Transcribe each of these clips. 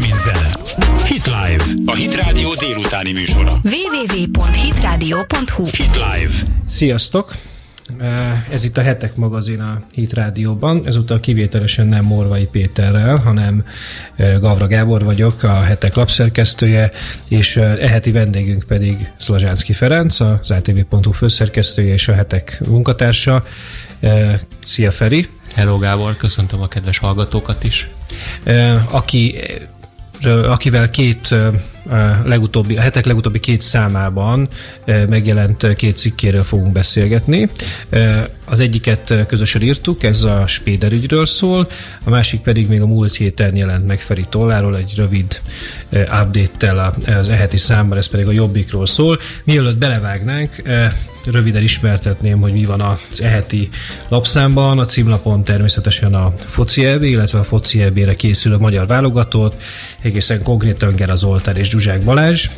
Rövid zene. Hit Live, a HitRádió délutáni műsora. www.hitrádió.hu Hit Live. Sziasztok! Ez itt a Hetek magazin a HitRádióban. Ezúttal kivételesen nem Morvai Péterrel, hanem Gavra Gábor vagyok, a Hetek lapszerkesztője, és e heti vendégünk pedig Szlazsánszki Ferenc, az ATV.hu főszerkesztője és a Hetek munkatársa. Szia Feri! Hello Gábor, köszöntöm a kedves hallgatókat is. Akivel a Hetek legutóbbi két számában megjelent két cikkéről fogunk beszélgetni. Az egyiket közösen írtuk, ez a Spéder ügyről szól, a másik pedig még a múlt héten jelent meg Feri tolláról egy rövid update-tel az e heti számban, ez pedig a Jobbikról szól. Mielőtt belevágnánk, röviden ismertetném, hogy mi van az e heti lapszámban. A címlapon természetesen a foci EB, illetve a foci EB-re készül a magyar válogatott, egészen konkrétan Gavra Zoltán és Z Balázs.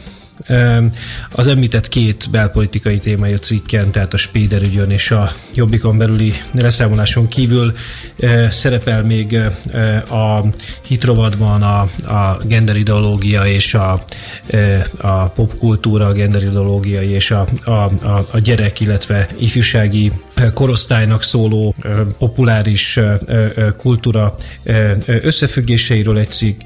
Az említett két belpolitikai témájú cikken, tehát a Spéder ügyön és a Jobbikon belüli leszámoláson kívül szerepel még a hitrovatban a genderideológia és a popkultúra, a genderideológiai és a gyerek, illetve ifjúsági korosztálynak szóló populáris kultúra összefüggéseiről egy cikk.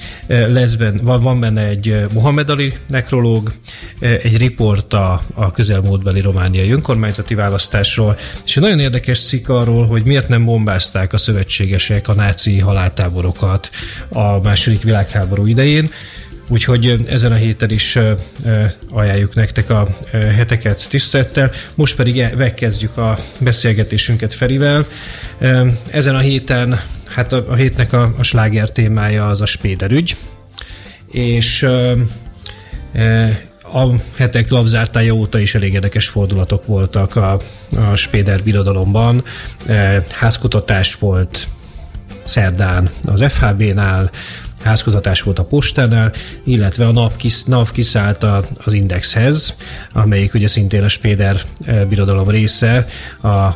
Van benne egy Muhammad Ali nekrológ, egy riport a közelmúltbeli romániai önkormányzati választásról, és egy nagyon érdekes cikk arról, hogy miért nem bombázták a szövetségesek a náci haláltáborokat a második világháború idején. Úgyhogy ezen a héten is ajánljuk nektek a Heteket tisztelettel. Most pedig megkezdjük a beszélgetésünket Ferivel. Ezen a héten, hát a hétnek a sláger témája az a Spéder ügy, és a Hetek lapzártája óta is elég érdekes fordulatok voltak a Spéder birodalomban. Házkutatás volt szerdán az FHB-nál, házkutatás volt a postánál, illetve a NAV kiszállt az Indexhez, amelyik ugye szintén a Spéder birodalom része, a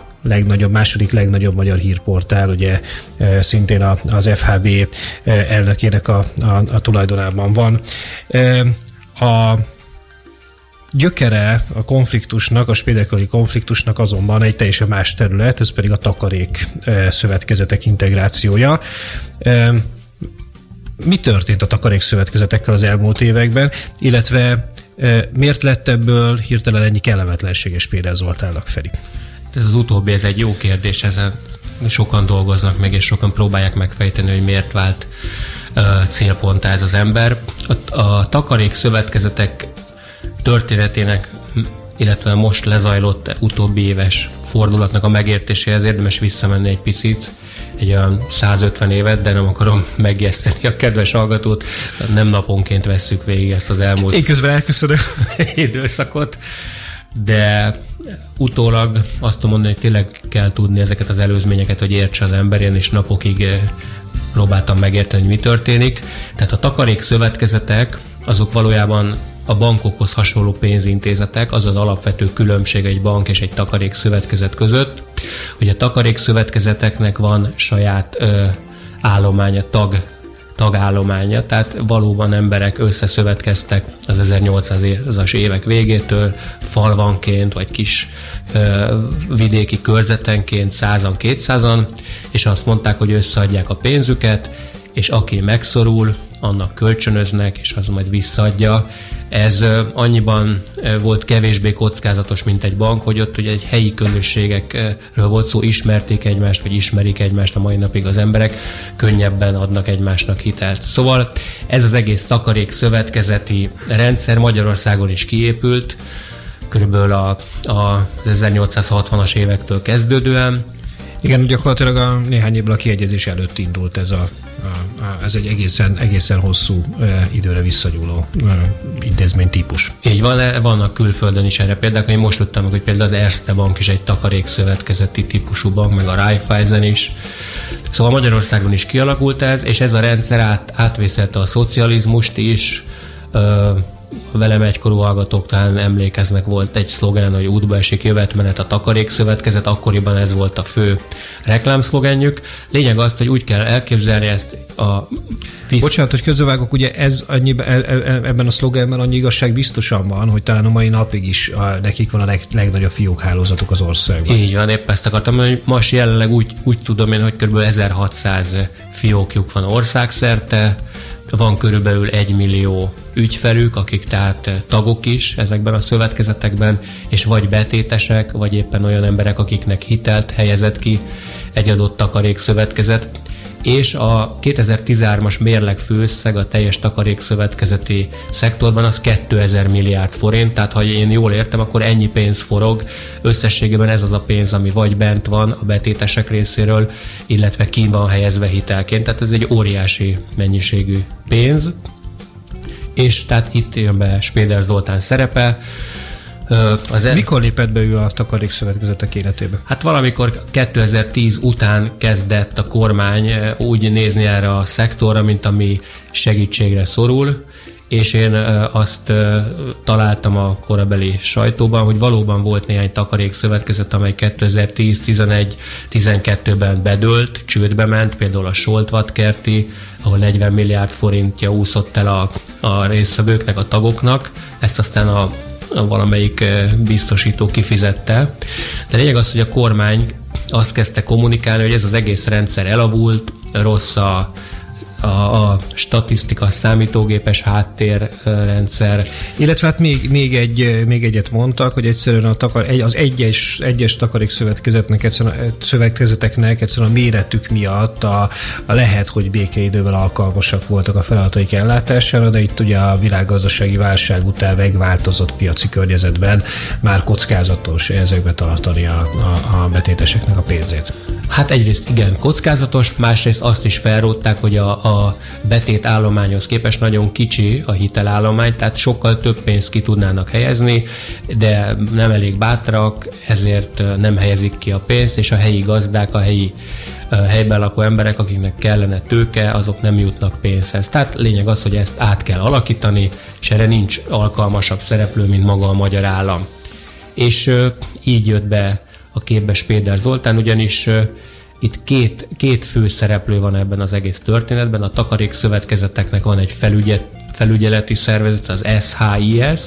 második legnagyobb magyar hírportál, ugye szintén az FHB elnökének a tulajdonában van. A gyökere a konfliktusnak, a spéderkori konfliktusnak azonban egy teljesen más terület, ez pedig a takarék szövetkezetek integrációja. Mi történt a takarékszövetkezetekkel az elmúlt években, illetve miért lett ebből hirtelen ennyi kellemetlenséges Spéder Zoltánnak, Feri? Ez az utóbbi, ez egy jó kérdés, ezen sokan dolgoznak meg, és sokan próbálják megfejteni, hogy miért vált célponttá ez az ember. A takarékszövetkezetek történetének, illetve most lezajlott utóbbi éves fordulatnak a megértéséhez érdemes visszamenni egy picit, egy olyan 150 évet, de nem akarom megjeszteni a kedves hallgatót, nem naponként vesszük végig ezt az elmúlt... Én közben elköszönöm. ...időszakot, de utólag azt tudom mondani, hogy tényleg kell tudni ezeket az előzményeket, hogy értse az ember, és napokig próbáltam megérteni, hogy mi történik. Tehát a takarékszövetkezetek, azok valójában a bankokhoz hasonló pénzintézetek, az az alapvető különbség egy bank és egy takarékszövetkezet között, hogy a takarékszövetkezeteknek van saját állománya, tagállománya, tehát valóban emberek összeszövetkeztek az 1800-as évek végétől, falvanként vagy kis vidéki körzetenként, 100-200-an, és azt mondták, hogy összeadják a pénzüket, és aki megszorul, annak kölcsönöznek, és az majd visszaadja. Ez annyiban volt kevésbé kockázatos, mint egy bank, hogy ott ugye egy helyi közösségekről volt szó, ismerték egymást, vagy ismerik egymást a mai napig az emberek, könnyebben adnak egymásnak hitelt. Szóval ez az egész takarékszövetkezeti rendszer Magyarországon is kiépült, körülbelül az 1860-as évektől kezdődően. Igen, gyakorlatilag a néhány évvel a kiegyezés előtt indult ez ez egy egészen hosszú időre visszagyúló intézménytípus. Így van, vannak külföldön is erre példák, én most tudtam meg, hogy például az Erste Bank is egy takarékszövetkezeti típusú bank, meg a Raiffeisen is. Szóval Magyarországon is kialakult ez, és ez a rendszer átvészelte a szocializmust is, velem egykorú hallgatók talán emlékeznek, volt egy szlogán, hogy útba esik jövetmenet a takarékszövetkezet, akkoriban ez volt a fő reklámszlogenjük. Lényeg az, hogy úgy kell elképzelni ezt a... Bocsánat, hogy közbevágok, ugye ez ebben a szlogenben annyi igazság biztosan van, hogy talán a mai napig is nekik van a legnagyobb fiókhálózatuk az országban. Így van, épp ezt akartam, hogy most jelenleg úgy tudom én, hogy kb. 1600 fiókjuk van országszerte, van körülbelül 1 millió ügyfelük, akik tehát tagok is ezekben a szövetkezetekben, és vagy betétesek, vagy éppen olyan emberek, akiknek hitelt helyezett ki egy adott takarékszövetkezet. És a 2013-as mérleg főösszeg a teljes takarékszövetkezeti szektorban az 2000 milliárd forint, tehát ha én jól értem, akkor ennyi pénz forog. Összességében ez az a pénz, ami vagy bent van a betétesek részéről, illetve ki van helyezve hitelként, tehát ez egy óriási mennyiségű pénz. És tehát itt jön be Spéder Zoltán szerepe. Mikor lépett be ő a takarékszövetkezetek életébe? Hát valamikor 2010 után kezdett a kormány úgy nézni erre a szektorra, mint ami segítségre szorul, és én azt találtam a korabeli sajtóban, hogy valóban volt néhány takarékszövetkezet, amely 2010, 11, 12-ben bedőlt, csődbe ment, például a Solt-Vadkerti, ahol 40 milliárd forintja úszott el a résztvevőknek, a tagoknak, ezt aztán a valamelyik biztosító kifizette. De lényeg az, hogy a kormány azt kezdte kommunikálni, hogy ez az egész rendszer elavult, rossz a statisztika, számítógépes háttérrendszer. Illetve hát még egyet mondtak, hogy egyszerűen az egyes takarékszövetkezetnek, egyszerűen a méretük miatt lehet, hogy békeidővel alkalmasak voltak a feladataik ellátására, de itt ugye a világgazdasági válság után megváltozott piaci környezetben már kockázatos ezekbe tartani a betéteseknek a pénzét. Hát egyrészt igen, kockázatos, másrészt azt is felrótták, hogy a betét állományhoz képest nagyon kicsi a hitelállomány, tehát sokkal több pénzt ki tudnának helyezni, de nem elég bátrak, ezért nem helyezik ki a pénzt, és a helyi gazdák, a helyben lakó emberek, akiknek kellene tőke, azok nem jutnak pénzhez. Tehát lényeg az, hogy ezt át kell alakítani, és erre nincs alkalmasabb szereplő, mint maga a magyar állam. És így jött be a képbe Spéder Zoltán, ugyanis itt két fő szereplő van ebben az egész történetben. A takarékszövetkezeteknek van egy felügyeleti szervezet, az SHIS,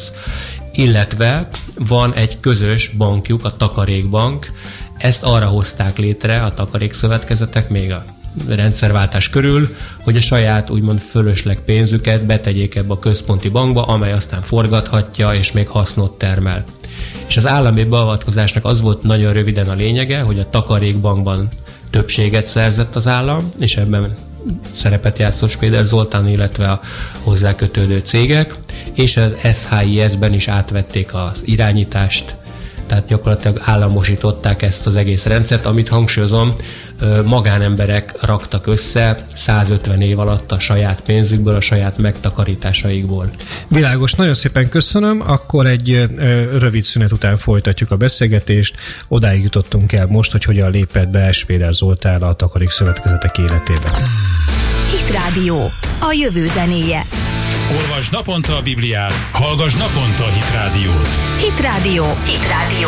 illetve van egy közös bankjuk, a Takarékbank. Ezt arra hozták létre a takarékszövetkezetek még a rendszerváltás körül, hogy a saját úgymond fölösleg pénzüket betegyék ebbe a központi bankba, amely aztán forgathatja és még hasznot termel. És az állami beavatkozásnak az volt nagyon röviden a lényege, hogy a Takarékbankban többséget szerzett az állam, és ebben szerepet játszott Spéder Zoltán, illetve a hozzákötődő cégek, és az SHIS-ben is átvették az irányítást, tehát gyakorlatilag államosították ezt az egész rendszert, amit hangsúlyozom, magánemberek raktak össze 150 év alatt a saját pénzükből, a saját megtakarításaikból. Világos, nagyon szépen köszönöm, akkor egy rövid szünet után folytatjuk a beszélgetést, odáig jutottunk el most, hogy hogyan lépett be Spéder Zoltán a takarékszövetkezetek életében. HitRádió, a jövő zenéje. Olvasd naponta a Bibliát, hallgass naponta a HitRádiót. HitRádió. HitRádió.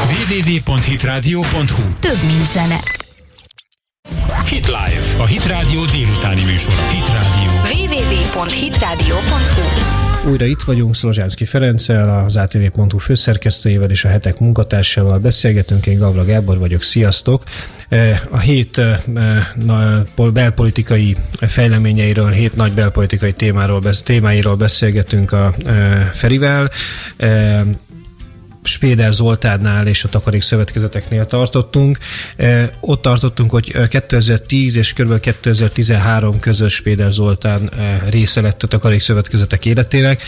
www.hitradio.hu. Több mint zene. Hit Live, a HitRádió délutáni műsora. HitRádió. www.hitradio.hu. Újra itt vagyunk Szlazsánszki Ferenccel, az ATV.hu főszerkesztőjével és a Hetek munkatársával beszélgetünk. Én Gavra Gábor vagyok, sziasztok! A hét belpolitikai fejleményeiről, hét nagy belpolitikai témáiról beszélgetünk a Ferivel. Spéder Zoltánnál és a takarékszövetkezeteknél tartottunk. Ott tartottunk, hogy 2010 és kb. 2013 közös Spéder Zoltán része lett a takarékszövetkezetek életének.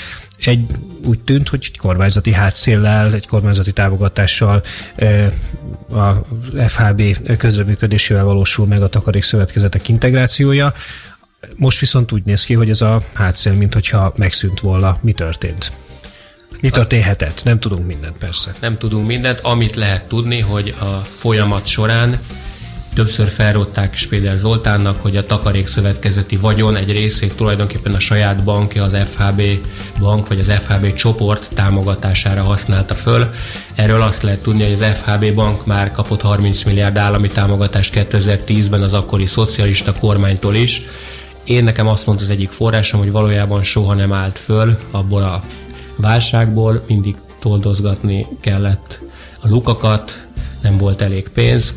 Úgy tűnt, hogy egy kormányzati hátszéllel, egy kormányzati támogatással, a FHB közreműködésével valósul meg a takarékszövetkezetek integrációja. Most viszont úgy néz ki, hogy ez a hátszél, mintha megszűnt volna. Mi történt? Mi történhetett? Nem tudunk mindent, persze. Nem tudunk mindent. Amit lehet tudni, hogy a folyamat során Többször felrótták Spéder Zoltánnak, hogy a takarékszövetkezeti vagyon egy részét tulajdonképpen a saját bankja, az FHB bank vagy az FHB csoport támogatására használta föl. Erről azt lehet tudni, hogy az FHB bank már kapott 30 milliárd állami támogatást 2010-ben az akkori szocialista kormánytól is. Én nekem azt mondta az egyik forrásom, hogy valójában soha nem állt föl abból a válságból, mindig toldozgatni kellett a lukakat, nem volt elég pénz,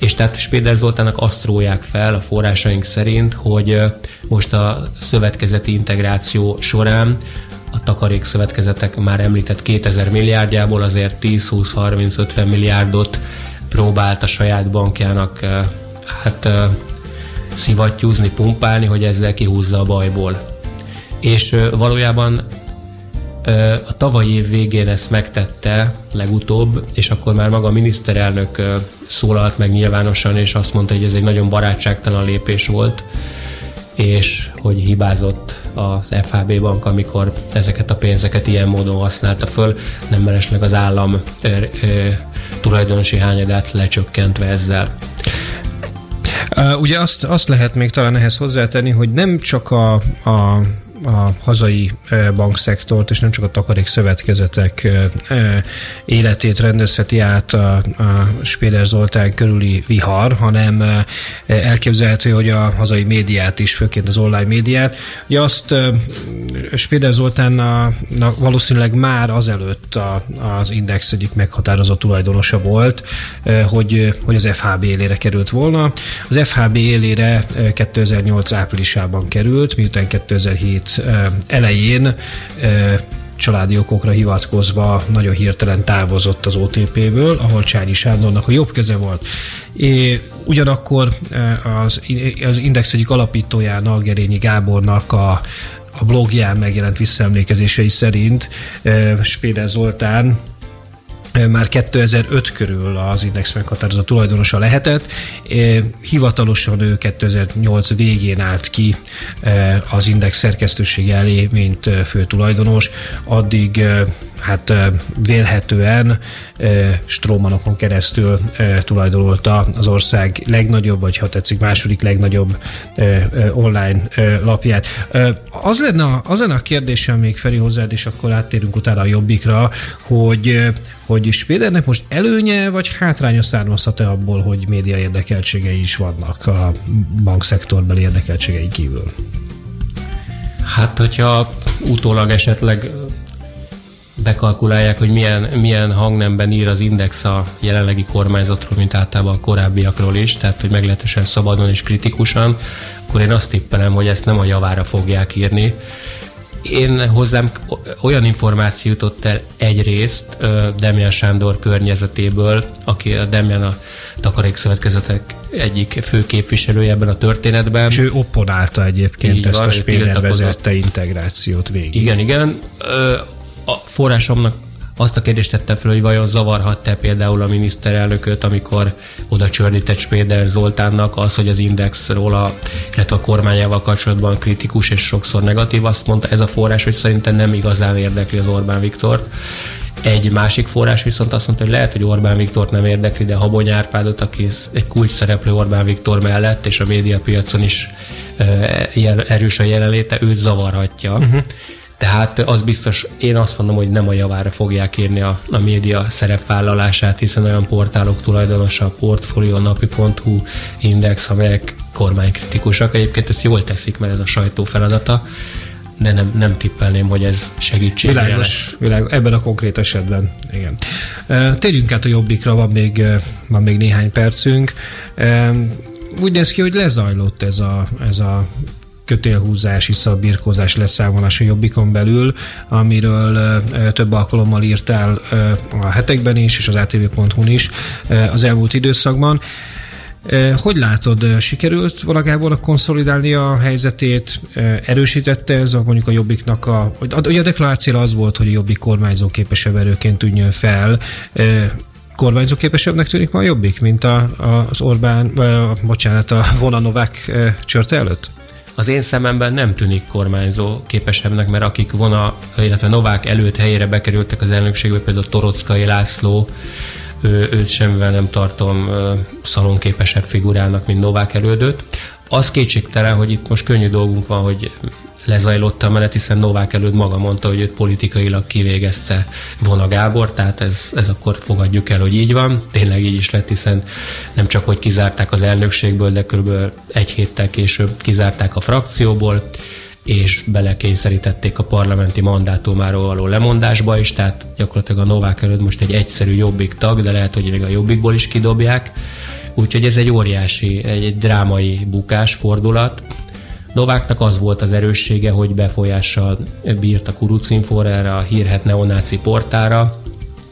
és tehát Spéder Zoltánnak azt róják fel a forrásaink szerint, hogy most a szövetkezeti integráció során a takarékszövetkezetek már említett 2000 milliárdjából azért 10-20-30-50 milliárdot próbált a saját bankjának szivattyúzni, pumpálni, hogy ezzel kihúzza a bajból. És valójában a tavalyi év végén ezt megtette legutóbb, és akkor már maga a miniszterelnök szólalt meg nyilvánosan, és azt mondta, hogy ez egy nagyon barátságtalan lépés volt, és hogy hibázott az FHB bank, amikor ezeket a pénzeket ilyen módon használta föl, nem mellesleg az állam tulajdonosi hányadát lecsökkentve ezzel. Ugye azt lehet még talán ehhez hozzátenni, hogy nem csak a hazai bankszektort, és nem csak a takarékszövetkezetek életét rendezheti át a Spéder Zoltán körüli vihar, hanem elképzelhető, hogy a hazai médiát is, főként az online médiát. Ugye azt Spéder Zoltánnak valószínűleg már azelőtt az Index egyik meghatározó tulajdonosa volt, hogy az FHB élére került volna. Az FHB élére 2008 áprilisában került, miután 2007 elején családi okokra hivatkozva nagyon hirtelen távozott az OTP-ből, ahol Csányi Sándornak a jobb keze volt. Ugyanakkor az Index egyik alapítóján, Algerényi Gábornak a blogján megjelent visszaemlékezései szerint Spéder Zoltán már 2005 körül az Index meghatározó tulajdonosa lehetett. Hivatalosan ő 2008 végén állt ki az Index szerkesztőség elé, mint főtulajdonos. Addig vélhetően strómanokon keresztül tulajdonolta az ország legnagyobb, vagy ha tetszik, második legnagyobb online lapját. Az lenne a kérdésem még, Feri, hozzád, és akkor áttérünk utána a Jobbikra, hogy Spédernek most előnye vagy hátránya származhat-e abból, hogy média érdekeltségei is vannak a bankszektorbeli érdekeltségei kívül? Hát, hogyha utólag esetleg bekalkulálják, hogy milyen hangnemben ír az Index a jelenlegi kormányzatról, mint általában a korábbiakról is, tehát hogy meglehetősen szabadon és kritikusan, akkor én azt tippelem, hogy ezt nem a javára fogják írni. Én hozzám olyan információ jutott el egyrészt Demján Sándor környezetéből, aki a Demján a takarékszövetkezetek egyik fő képviselője ebben a történetben. És ő opponálta egyébként így ezt van, a Spéder vezette integrációt végig. Igen. A forrásomnak azt a kérdést tettem fel, hogy vajon zavarhat-e például a miniszterelnököt, amikor oda csördített Spéder Zoltánnak az, hogy az Indexről, illetve a kormányával kapcsolatban kritikus és sokszor negatív. Azt mondta ez a forrás, hogy szerintem nem igazán érdekli az Orbán Viktort. Egy másik forrás viszont azt mondta, hogy lehet, hogy Orbán Viktort nem érdekli, de Habony Árpádot, aki egy kulcsszereplő Orbán Viktor mellett, és a médiapiacon is erős a jelenléte, őt zavarhatja. Uh-huh. Tehát az biztos, én azt mondom, hogy nem a javára fogják írni a média szerepvállalását, hiszen olyan portálok tulajdonosa a PortfolioNapi.hu, Index, amelyek kormánykritikusak. Egyébként ezt jól teszik, mert ez a sajtó feladata, de nem tippelném, hogy ez segítségére lesz. Világos, ebben a konkrét esetben, igen. Térjünk át a Jobbikra, van még néhány percünk. Úgy néz ki, hogy lezajlott ez a kötélhúzás, visszabirkózás, leszámolás a Jobbikon belül, amiről több alkalommal írtál a Hetekben is, és az ATV.hu-n is az elmúlt időszakban. Hogy látod, sikerült Vona Gábornak konszolidálni a helyzetét? Erősítette ez mondjuk a Jobbiknak ugye a deklarációra az volt, hogy a Jobbik kormányzóképesebb erőként tűnjön fel. Kormányzóképesebbnek tűnik ma a Jobbik, mint a Vona Novák csörte előtt? Az én szememben nem tűnik kormányzó képesebbnek, mert akik Vona, illetve Novák Előd helyére bekerültek az elnökségbe, például Toroczkai László, őt semmivel nem tartom szalonképesebb figurának, mint Novák Elődöt. Az kétségtelen, hogy itt most könnyű dolgunk van, hogy lezajlott a menet, hiszen Novák Előd maga mondta, hogy őt politikailag kivégezte Vona Gábor, tehát ez akkor fogadjuk el, hogy így van. Tényleg így is lett, hiszen nem csak, hogy kizárták az elnökségből, de körülbelül egy héttel később kizárták a frakcióból, és belekényszerítették a parlamenti mandátumáról való lemondásba is, tehát gyakorlatilag a Novák Előd most egy egyszerű Jobbik tag, de lehet, hogy még a Jobbikból is kidobják. Úgyhogy ez egy óriási, egy drámai bukás, fordulat. Nováknak az volt az erőssége, hogy befolyással bírt a Kuruc Infóra, erre a hírhet neonáci portára,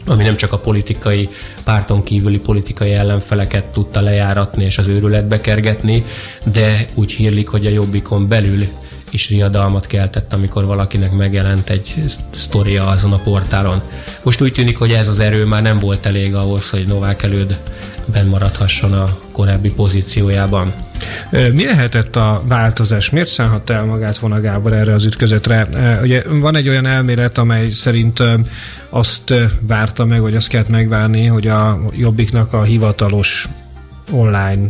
ami nem csak a politikai, párton kívüli politikai ellenfeleket tudta lejáratni és az őrületbe kergetni, de úgy hírlik, hogy a Jobbikon belül is riadalmat keltett, amikor valakinek megjelent egy sztoria azon a portálon. Most úgy tűnik, hogy ez az erő már nem volt elég ahhoz, hogy Novák Előd benn maradhasson a korábbi pozíciójában. Mi lehetett a változás? Miért szánhatta el magát Vona Gábor erre az ütközetre? Ugye van egy olyan elmélet, amely szerint azt várta meg, vagy azt kellett megvárni, hogy a Jobbiknak a hivatalos online,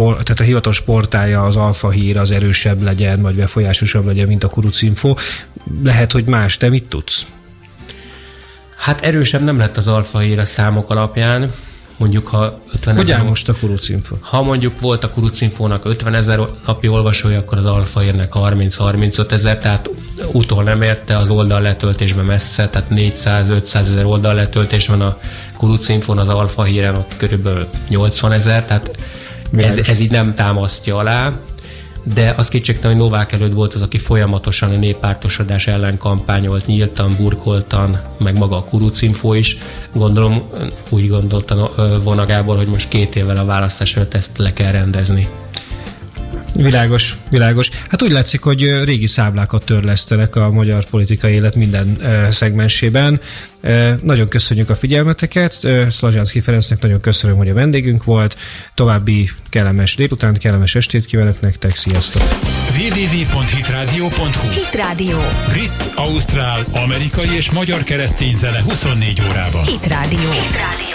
tehát a hivatalos portálja, az Alfahír az erősebb legyen, vagy befolyásosabb legyen, mint a Kuruc Info. Lehet, hogy más. Te mit tudsz? Hát erősebb nem lett az Alfahír a számok alapján. Mondjuk, ha 50 ezer... Hogyan most a Kuruc Info? Ha mondjuk volt a Kuruc Infónak 50 ezer napi olvasója, akkor az Alfahírnek 30-35 ezer, tehát utol nem érte, az oldal letöltésben messze, tehát 400-500 ezer oldal letöltés van a Kuruc Infón, az Alfahíren ott körülbelül 80 ezer, tehát ez így nem támasztja alá, de az kétségtelen, hogy Novák Előd volt az, aki folyamatosan a néppártosodás ellen kampányolt, nyíltan, burkoltan, meg maga a Kuruc Info is. Gondolom, úgy gondolta Vona Gábor, hogy most 2 évvel a választás előtt ezt le kell rendezni. Világos, világos. Hát úgy látszik, hogy régi számlákat törlesztenek a magyar politikai élet minden szegmensében. Nagyon köszönjük a figyelmeteket. Szlazsánszki Ferencnek nagyon köszönöm, hogy a vendégünk volt. További kellemes délután, kellemes estét kívánok nektek. Sziasztok! www.hitradio.hu HitRádió. Brit, ausztrál, amerikai és magyar keresztény zene 24 órában. HitRádió.